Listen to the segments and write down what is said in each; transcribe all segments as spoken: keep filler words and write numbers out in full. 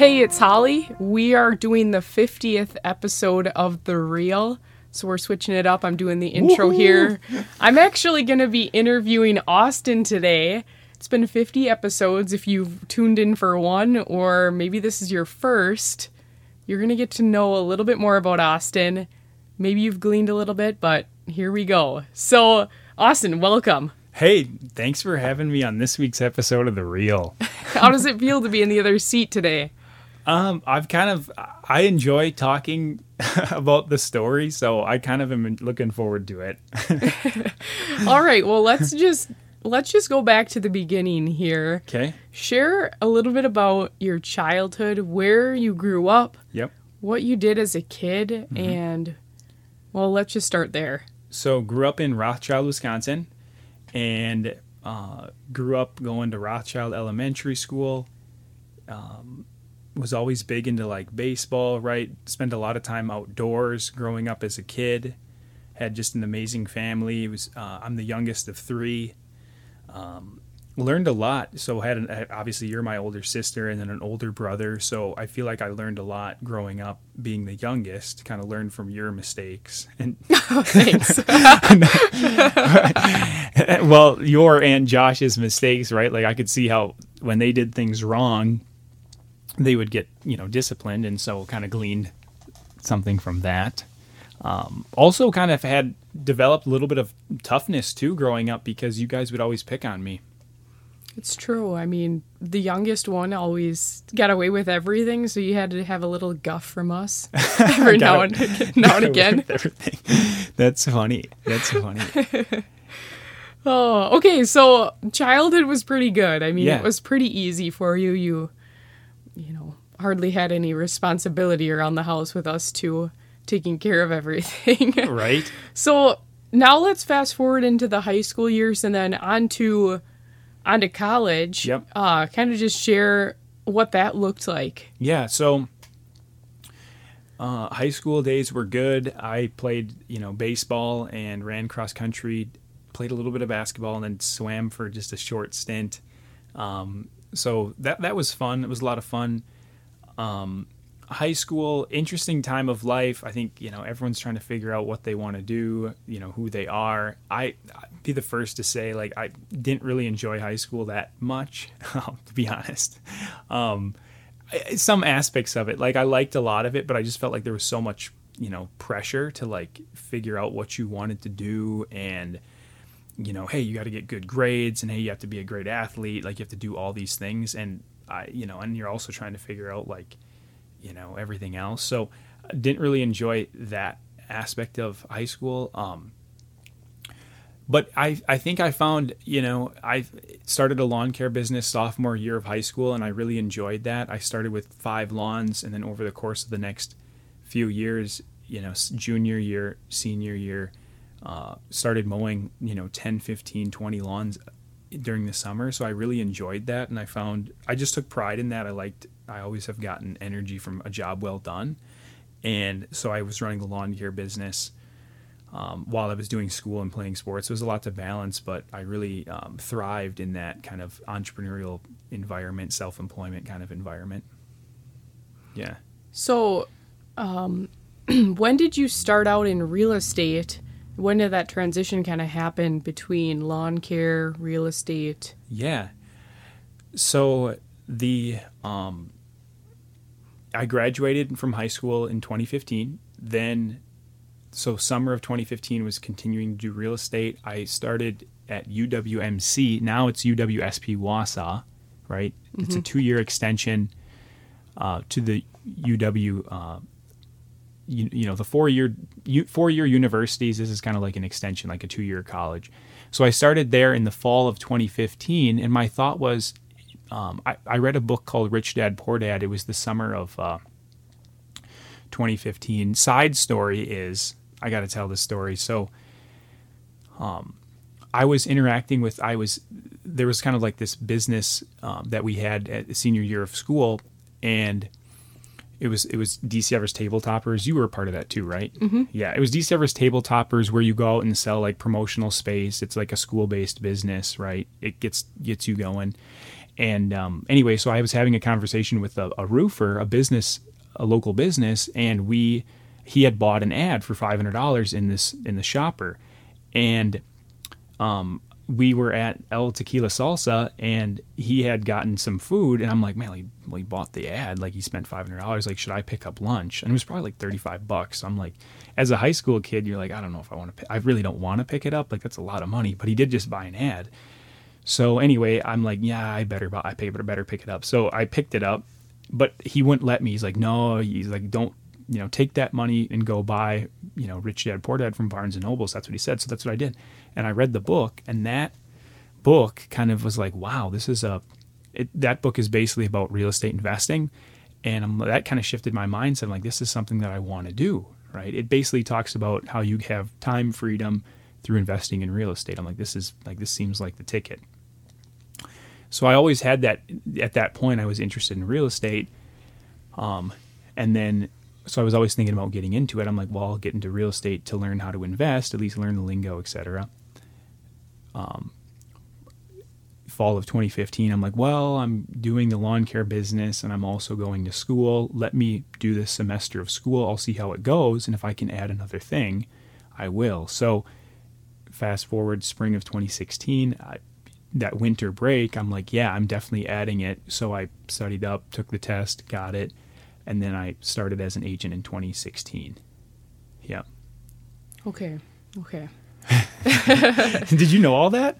Hey, it's Holly. We are doing the fiftieth episode of The Real, so we're switching it up. I'm doing the intro Woo-hoo. Here. I'm actually going to be interviewing Austin today. It's been fifty episodes if you've tuned in for one, or maybe this is your first. You're going to get to know a little bit more about Austin. Maybe you've gleaned a little bit, but here we go. So, Austin, welcome. Hey, thanks for having me on this week's episode of The Real. How does it feel to be in the other seat today? Um, I've kind of, I enjoy talking about the story, so I kind of am looking forward to it. All right, well, let's just, let's just go back to the beginning here. Okay. Share a little bit about your childhood, where you grew up, yep, what you did as a kid, mm-hmm. and, well, let's just start there. So, grew up in Rothschild, Wisconsin, and uh, grew up going to Rothschild Elementary School. Um... was always big into like baseball, right? Spent a lot of time outdoors growing up as a kid. Had just an amazing family. It was uh, I'm the youngest of three. Um, learned a lot. So had an, obviously you're my older sister and then an older brother. So I feel like I learned a lot growing up being the youngest. Kind of learned from your mistakes. And oh, thanks. Well, your and Josh's mistakes, right? Like I could see how when they did things wrong, they would get, you know, disciplined, and so kind of gleaned something from that. Um, also kind of had developed a little bit of toughness, too, growing up because you guys would always pick on me. It's true. I mean, the youngest one always got away with everything, so you had to have a little guff from us every now, and, now and again. That's funny. That's funny. Oh, okay, so childhood was pretty good. I mean, yeah. It was pretty easy for you. You... you know, hardly had any responsibility around the house with us two taking care of everything. Right. So now let's fast forward into the high school years and then on to, on to college. Yep. Uh, kind of just share what that looked like. Yeah. So uh, high school days were good. I played, you know, baseball and ran cross country, played a little bit of basketball and then swam for just a short stint. Um, So that that was fun. It was a lot of fun. Um, high school, interesting time of life. I think, you know, everyone's trying to figure out what they want to do, you know, who they are. I, I'd be the first to say, like, I didn't really enjoy high school that much, to be honest. Um, I, some aspects of it, like, I liked a lot of it, but I just felt like there was so much, you know, pressure to, like, figure out what you wanted to do and... you know, hey, you got to get good grades and hey, you have to be a great athlete. Like you have to do all these things. And I, you know, and you're also trying to figure out like, you know, everything else. So I didn't really enjoy that aspect of high school. Um, but I, I think I found, you know, I started a lawn care business sophomore year of high school and I really enjoyed that. I started with five lawns and then over the course of the next few years, you know, junior year, senior year, Uh, started mowing, you know, ten, fifteen, twenty lawns during the summer. So I really enjoyed that. And I found, I just took pride in that. I liked, I always have gotten energy from a job well done. And so I was running the lawn care business um, while I was doing school and playing sports. It was a lot to balance, but I really um, thrived in that kind of entrepreneurial environment, self-employment kind of environment. Yeah. So um, when did you start out in real estate? When did that transition kind of happen between lawn care, real estate? Yeah. So the um, I graduated from high school in twenty fifteen. Then, so summer of twenty fifteen was continuing to do real estate. I started at U W M C. Now it's U W S P Wausau, right? Mm-hmm. It's a two-year extension uh, to the U W uh You, you know, the four-year four-year universities, this is kind of like an extension, like a two-year college. So I started there in the fall of twenty fifteen, and my thought was, um, I, I read a book called Rich Dad, Poor Dad. It was the summer of uh, twenty fifteen. Side story is, I got to tell this story. So um, I was interacting with, I was, there was kind of like this business um, that we had at the senior year of school, and It was it was D C Everest Table Toppers. You were a part of that too, right? Mm-hmm. Yeah, it was D C Everest Table Toppers where you go out and sell like promotional space. It's like a school-based business, right? It gets gets you going. And um, anyway, so I was having a conversation with a, a roofer, a business, a local business, and we he had bought an ad for five hundred dollars in this in the shopper, and um, we were at El Tequila Salsa, and he had gotten some food, and I'm like, man, he, well, he bought the ad, like he spent five hundred dollars. Like, should I pick up lunch? And it was probably like thirty-five bucks. So I'm like, as a high school kid, you're like, I don't know if I want to, I really don't want to pick it up. Like, that's a lot of money, but he did just buy an ad. So anyway, I'm like, yeah, I better buy, I pay, but I better pick it up. So I picked it up, but he wouldn't let me. He's like, no, he's like, don't, you know, take that money and go buy, you know, Rich Dad Poor Dad from Barnes and Nobles. That's what he said. So that's what I did. And I read the book, and that book kind of was like, wow, this is a, it, that book is basically about real estate investing. And I'm, that kind of shifted my mindset. I'm like, this is something that I want to do, right? It basically talks about how you have time freedom through investing in real estate. I'm like, this is like, this seems like the ticket. So I always had that, at that point, I was interested in real estate. Um, and then, so I was always thinking about getting into it. I'm like, well, I'll get into real estate to learn how to invest, at least learn the lingo, et cetera. Um, fall of twenty fifteen, I'm like, well, I'm doing the lawn care business and I'm also going to school. Let me do this semester of school. I'll see how it goes. And if I can add another thing, I will. So fast forward spring of twenty sixteen, I, that winter break, I'm like, yeah, I'm definitely adding it. So I studied up, took the test, got it. And then I started as an agent in twenty sixteen. Yeah. Okay. Okay. Did you know all that?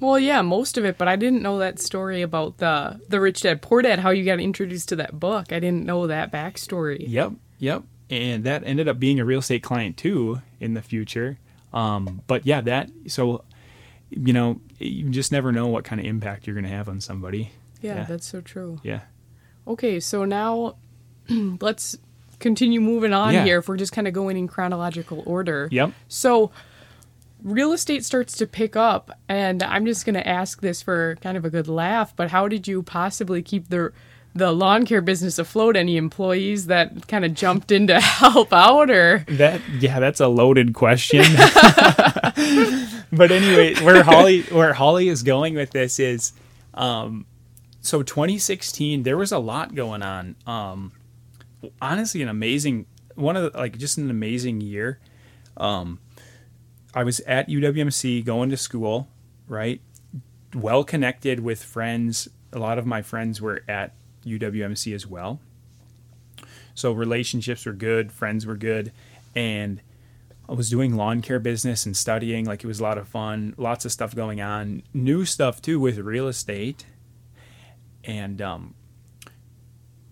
Well, yeah, most of it, but I didn't know that story about the the Rich Dad Poor Dad, how you got introduced to that book. I didn't know that backstory. Yep. Yep. And that ended up being a real estate client too in the future. Um, but yeah, that, so, you know, you just never know what kind of impact you're going to have on somebody. Yeah, yeah, that's so true. Yeah. Okay, so now let's continue moving on yeah. here. If we're just kind of going in chronological order. Yep. So real estate starts to pick up, and I'm just going to ask this for kind of a good laugh, but how did you possibly keep the the lawn care business afloat? Any employees that kind of jumped in to help out, or that? Yeah, that's a loaded question. But anyway, where Holly where Holly is going with this is. Um, So twenty sixteen, there was a lot going on. Um, honestly, an amazing one of the, like just an amazing year. Um, I was at U W M C going to school, right? Well connected with friends. A lot of my friends were at U W M C as well. So relationships were good, friends were good, and I was doing lawn care business and studying. Like, it was a lot of fun. Lots of stuff going on. New stuff too with real estate. And um,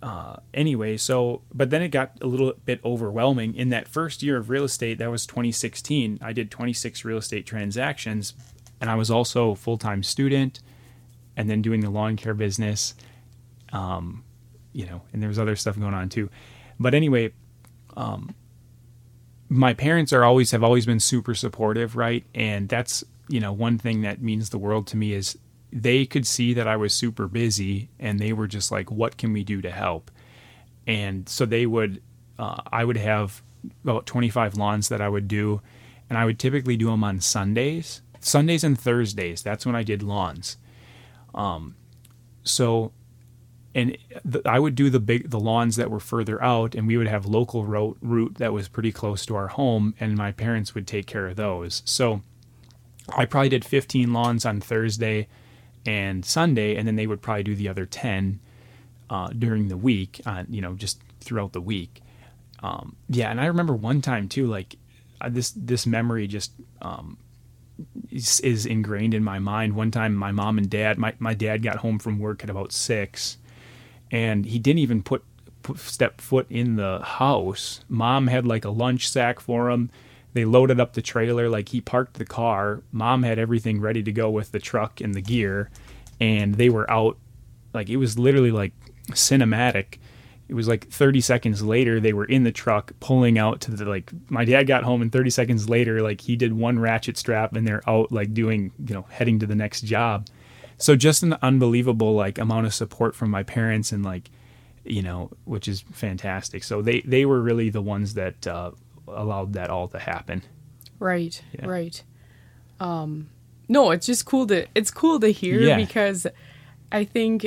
uh, anyway, so, but then it got a little bit overwhelming. In that first year of real estate, that was twenty sixteen, I did twenty-six real estate transactions, and I was also a full-time student and then doing the lawn care business, um, you know, and there was other stuff going on too. But anyway, um, my parents are always, have always been super supportive, right? And that's, you know, one thing that means the world to me is, they could see that I was super busy, and they were just like, what can we do to help? And so they would, uh, I would have about twenty-five lawns that I would do, and I would typically do them on Sundays, Sundays and Thursdays. That's when I did lawns. Um, so, and th- I would do the big, the lawns that were further out, and we would have local route, route that was pretty close to our home, and my parents would take care of those. So I probably did fifteen lawns on Thursday and Sunday, and then they would probably do the other ten uh, during the week, uh, you know, just throughout the week. Um, yeah, and I remember one time too, like uh, this this memory just um, is, is ingrained in my mind. One time my mom and dad, my, my dad got home from work at about six, and he didn't even put, put step foot in the house. Mom had like a lunch sack for him. They loaded up the trailer, like he parked the car. Mom had everything ready to go with the truck and the gear, and they were out. Like, it was literally like cinematic. It was like thirty seconds later, they were in the truck pulling out to the, like, my dad got home, and thirty seconds later, like, he did one ratchet strap and they're out, like, doing, you know, heading to the next job. So just an unbelievable, like, amount of support from my parents, and like, you know, which is fantastic. So they, they were really the ones that, uh, allowed that all to happen. Right. Yeah. Right. Um, no, it's just cool to, it's cool to hear yeah. because I think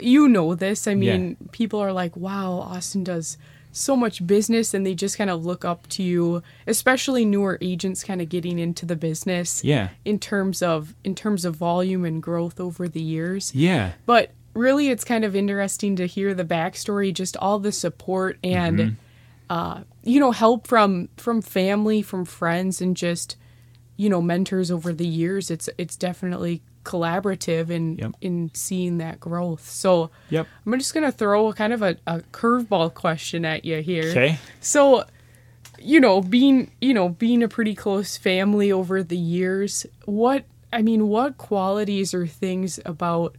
you know this. I mean, yeah. people are like, wow, Austin does so much business, and they just kind of look up to you, especially newer agents kind of getting into the business. Yeah. In terms of in terms of volume and growth over the years. Yeah. But really, it's kind of interesting to hear the backstory, just all the support and, mm-hmm. uh, you know, help from from family, from friends, and just, you know, mentors over the years. It's it's definitely collaborative in yep. in seeing that growth. So yep. I'm just going to throw kind of a, a curveball question at you here. Okay. So, you know, being, you know, being a pretty close family over the years, what, I mean, what qualities or things about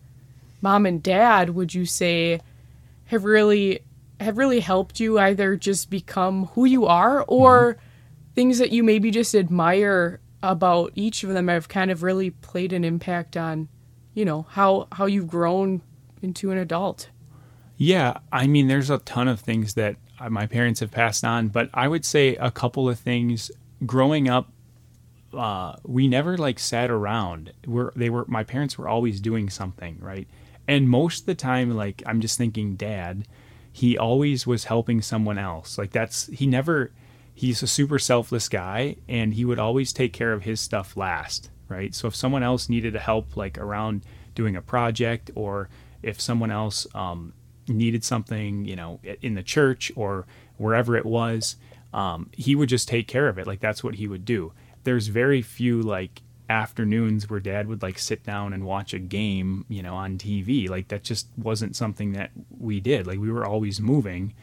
Mom and Dad would you say have really have really helped you either just become who you are, or mm-hmm. things that you maybe just admire about each of them have kind of really played an impact on, you know, how how you've grown into an adult? Yeah, I mean, there's a ton of things that my parents have passed on, but I would say a couple of things. Growing up, uh, we never like sat around. We're they were my parents were always doing something, right? And most of the time, like, I'm just thinking Dad, he always was helping someone else. Like, that's, he never, he's a super selfless guy, and he would always take care of his stuff last, right? So if someone else needed help, like around doing a project, or if someone else um, needed something, you know, in the church or wherever it was, um, he would just take care of it. Like, that's what he would do. There's very few, like, afternoons where Dad would like sit down and watch a game, you know, on T V. Like, that just wasn't something that we did. Like, we were always moving.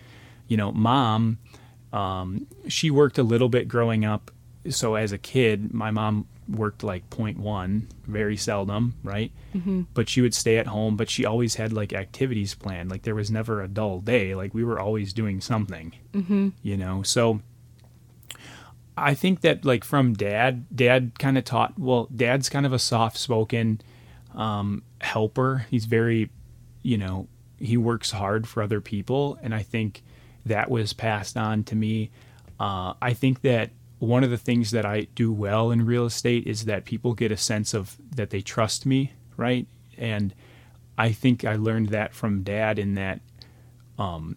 You know, Mom, um, she worked a little bit growing up. So as a kid, my mom worked like point one, very seldom, right? Mm-hmm. But she would stay at home, but she always had like activities planned. Like, there was never a dull day. Like, we were always doing something, mm-hmm. you know? So I think that, like, from dad, dad kind of taught, well, Dad's kind of a soft-spoken um, helper. He's very, you know, he works hard for other people. And I think that was passed on to me. Uh, I think that one of the things that I do well in real estate is that people get a sense of that they trust me, right? And I think I learned that from Dad, in that um,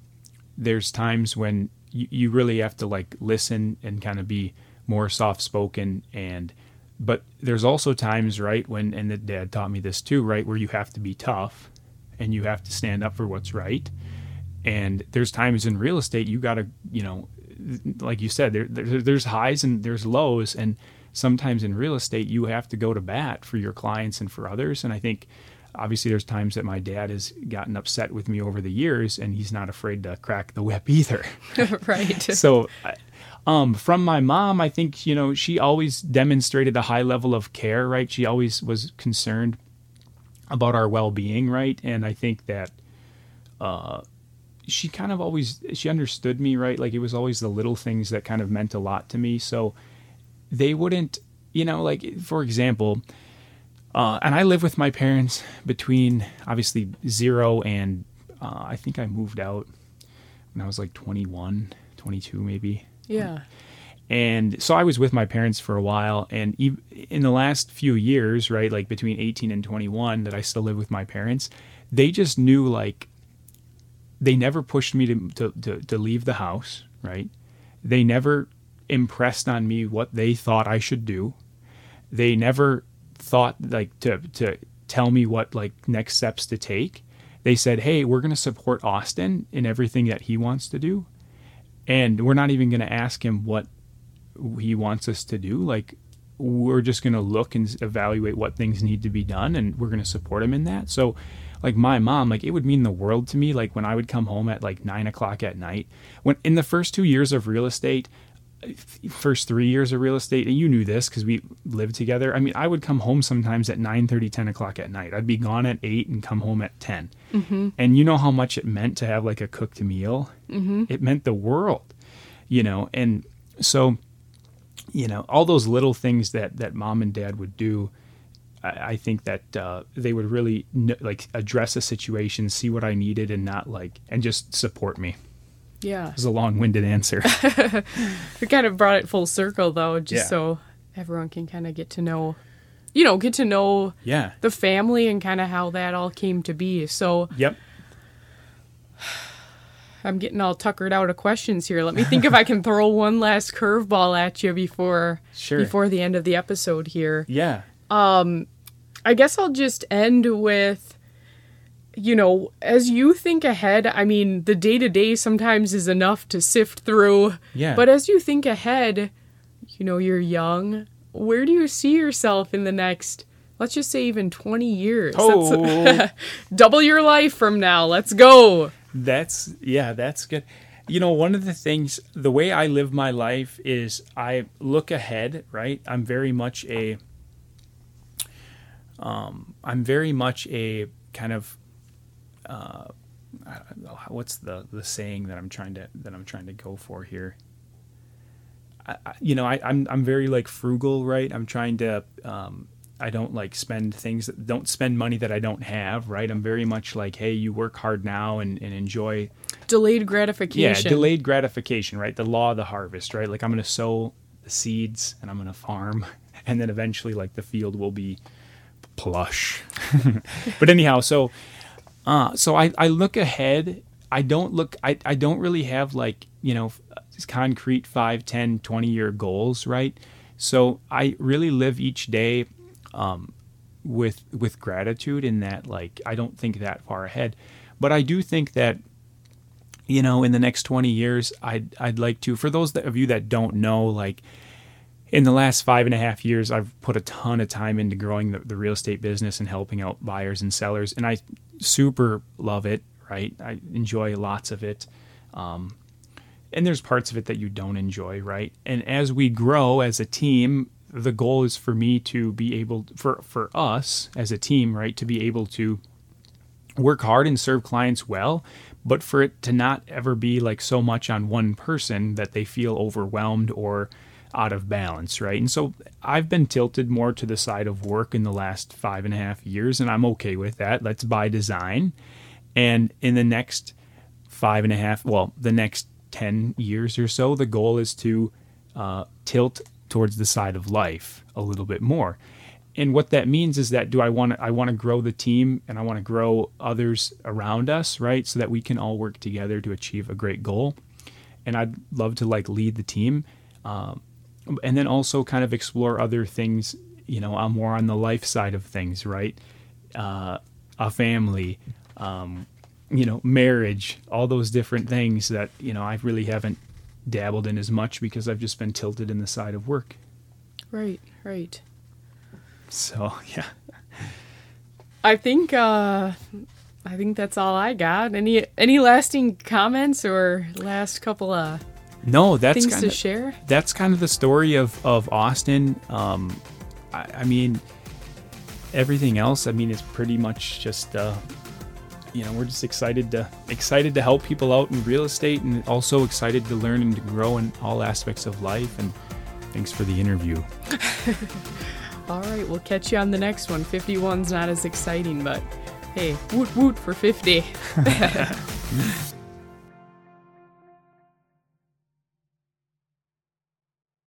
there's times when you really have to like listen and kind of be more soft-spoken. And but there's also times, right, when, and the Dad taught me this too, right, where you have to be tough and you have to stand up for what's right. And there's times in real estate you gotta, you know, like you said, there, there there's highs and there's lows, and sometimes in real estate you have to go to bat for your clients and for others. And I think obviously there's times that my dad has gotten upset with me over the years, and he's not afraid to crack the whip either. Right. So um, from my mom, I think, you know, she always demonstrated a high level of care, right? She always was concerned about our well-being, right? And I think that uh, she kind of always, she understood me, right? Like, it was always the little things that kind of meant a lot to me. So they wouldn't, you know, like, for example, Uh, and I lived with my parents between, obviously, zero and uh, I think I moved out when I was like twenty-one, twenty-two maybe. Yeah. And so I was with my parents for a while. And in the last few years, right, like between eighteen and twenty-one that I still live with my parents, they just knew, like, they never pushed me to to, to, to leave the house, right? They never impressed on me what they thought I should do. They never thought like to to tell me what like next steps to take. They said, hey, we're going to support Austin in everything that he wants to do, and we're not even going to ask him what he wants us to do. Like, we're just going to look and evaluate what things need to be done, and we're going to support him in that. So like, my mom, like, it would mean the world to me, like, when I would come home at like nine o'clock at night. When in the first two years of real estate first three years of real estate, and you knew this because we lived together. I mean, I would come home sometimes at nine thirty, ten o'clock at night. I'd be gone at eight and come home at ten. Mm-hmm. And you know how much it meant to have like a cooked meal? Mm-hmm. It meant the world, you know? And so, you know, all those little things that, that Mom and Dad would do, I, I think that uh, they would really kn- like address a situation, see what I needed, and not like, and just support me. Yeah. It was a long-winded answer. We kind of brought it full circle, though, just yeah. so everyone can kind of get to know you know, get to know yeah. the family and kind of how that all came to be. So yep. I'm getting all tuckered out of questions here. Let me think if I can throw one last curveball at you before sure. before the end of the episode here. Yeah. Um, I guess I'll just end with, you know, as you think ahead, I mean, the day-to-day sometimes is enough to sift through. Yeah. But as you think ahead, you know, you're young. Where do you see yourself in the next, let's just say even twenty years? Oh. That's, double your life from now. Let's go. That's, yeah, that's good. You know, one of the things, the way I live my life is I look ahead, right? I'm very much a, um, I'm very much a kind of, uh, I don't know, what's the, the saying that I'm trying to, that I'm trying to go for here? I, you know, I, I'm I'm very like frugal, right? I'm trying to, um, I don't like spend things, that don't spend money that I don't have, right? I'm very much like, hey, you work hard now and, and enjoy. Delayed gratification. Yeah, delayed gratification, right? The law of the harvest, right? Like I'm going to sow the seeds and I'm going to farm and then eventually like the field will be plush. But anyhow, so uh, so I, I look ahead. I don't look, I, I don't really have like, you know, concrete five, ten, twenty year goals, right? So I really live each day um, with with gratitude in that, like, I don't think that far ahead. But I do think that, you know, in the next twenty years, I'd, I'd like to, for those of you that don't know, like, in the last five and a half years, I've put a ton of time into growing the, the real estate business and helping out buyers and sellers. And I super love it, right? I enjoy lots of it. Um And there's parts of it that you don't enjoy, right? And as we grow as a team, the goal is for me to be able, for, for us as a team, right, to be able to work hard and serve clients well, but for it to not ever be like so much on one person that they feel overwhelmed or out of balance, right? And so I've been tilted more to the side of work in the last five and a half years, and I'm okay with that. That's by design. And in the next five and a half, well, the next ten years or so, the goal is to uh, tilt towards the side of life a little bit more. And what that means is that do I want to, I want to grow the team and I want to grow others around us, right? So that we can all work together to achieve a great goal. And I'd love to like lead the team. Um, and then also kind of explore other things, you know, I'm more on the life side of things, right? Uh, a family, um, you know, marriage, all those different things that, you know, I really haven't dabbled in as much because I've just been tilted in the side of work. Right, right. So, yeah. I think, uh, I think that's all I got. Any, any lasting comments or last couple of no, that's things kinda, to share? That's kind of the story of, of Austin. Um, I, I mean, everything else, I mean, it's pretty much just, uh, you know, we're just excited to excited to help people out in real estate and also excited to learn and to grow in all aspects of life. And thanks for the interview. All right, we'll catch you on the next one. fifty-one's not as exciting, but hey, woot woot for fifty.